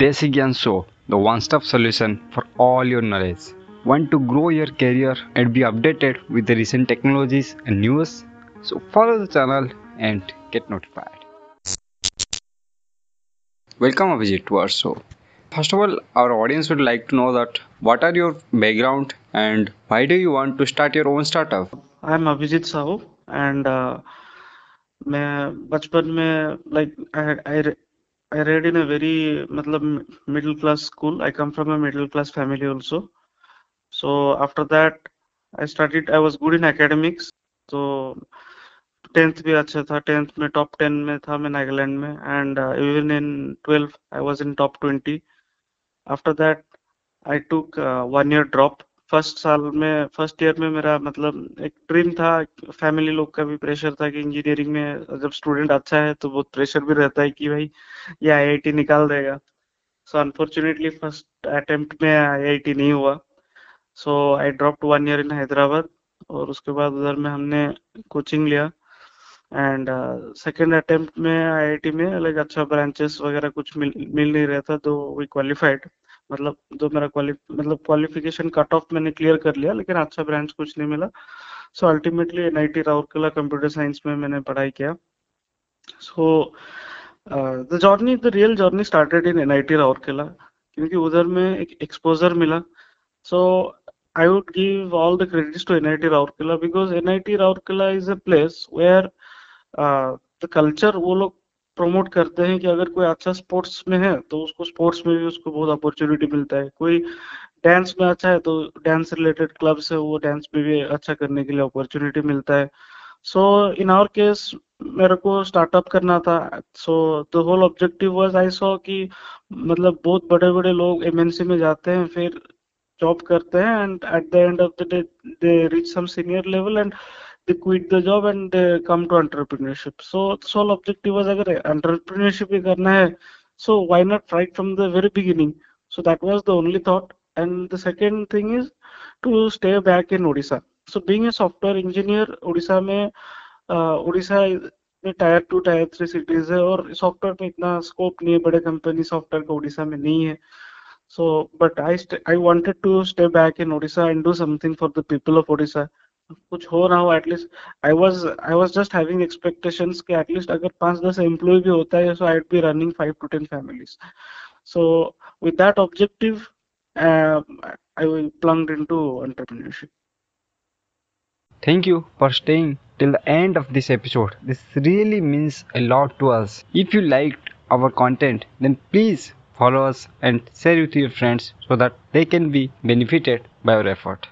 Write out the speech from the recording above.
Desi Gyan Show, the one-stop solution for all your knowledge. Want to grow your career and be updated with the recent technologies and news? So follow the channel and get notified. Welcome Abhijit to our show. First of all, our audience would like to know that what are your background and why do you want to start your own startup? I am Abhijit Sahoo and मैं बचपन में I read in a very middle class school. I come from a middle class family also. So after that I was good in academics. So 10th भी अच्छा था. 10th में top 10 में था मैं नागालैंड में and even in 12 I was in top 20. After that I took 1 year drop. First year में मेरा एक ड्रीम था. फैमिली लोग का भी प्रेशर था कि इंजीनियरिंग में जब स्टूडेंट अच्छा है तो बहुत प्रेशर भी रहता है कि भाई ये IIT निकाल देगा. सो अनफॉर्चुनेटली फर्स्ट अटेम्प्ट में IIT नहीं हुआ. So I dropped 1 year in Hyderabad और उसके बाद उधर में हमने कोचिंग लिया एंड सेकेंड अटेम्प्ट में IIT में अच्छा ब्रांचेस वगैरह कुछ मिल नहीं रहा था तो वी क्वालिफाइड. जो मेरा क्वालिफिकेशन कट ऑफ मैंने क्लियर कर लिया लेकिन अच्छा ब्रांच कुछ नहीं मिला. So ultimately NIT Rourkela computer science में मैंने पढ़ाई किया. So the real journey started in NIT Rourkela क्योंकि उधर में एक एक्सपोजर मिला. So I would give all the credits to NIT Rourkela because NIT Rourkela is a place where the culture वो लोग प्रमोट करते हैं कि अगर कोई अच्छा स्पोर्ट्स में है तो उसको स्पोर्ट्स में भी उसको बहुत अपॉर्चुनिटी मिलता है. कोई डांस में अच्छा है तो डांस रिलेटेड क्लब्स है वो डांस में भी अच्छा करने के लिए अपॉर्चुनिटी मिलता है. सो इन आवर केस मेरे को स्टार्टअप करना था. So the whole objective was I saw कि बहुत बड़े बड़े लोग MNC में जाते हैं फिर जॉब करते हैं and at the end of the day they reach some senior level and they quit the job and they come to entrepreneurship. So the sole objective was agar entrepreneurship hi karna hai, so why not try it from the very beginning. So that was the only thought. And the second thing is to stay back in Odisha. So being a software engineer, Odisha mein tier 2, tier 3 cities है और software में इतना scope नहीं है. बड़े company software का Odisha में नहीं है. So but I wanted to stay back in Odisha and do something for the people of Odisha. कुछ हो रहा हो at least I was just having expectations कि एटलीस्ट अगर 5-10 एम्प्लॉय भी होता है so I would be running 5 to 10 families. So with that objective I plunged into entrepreneurship. Thank you for staying till the end of this episode. This really means a lot to us. If you liked our content then please follow us and share it with your friends so that they can be benefited by our effort.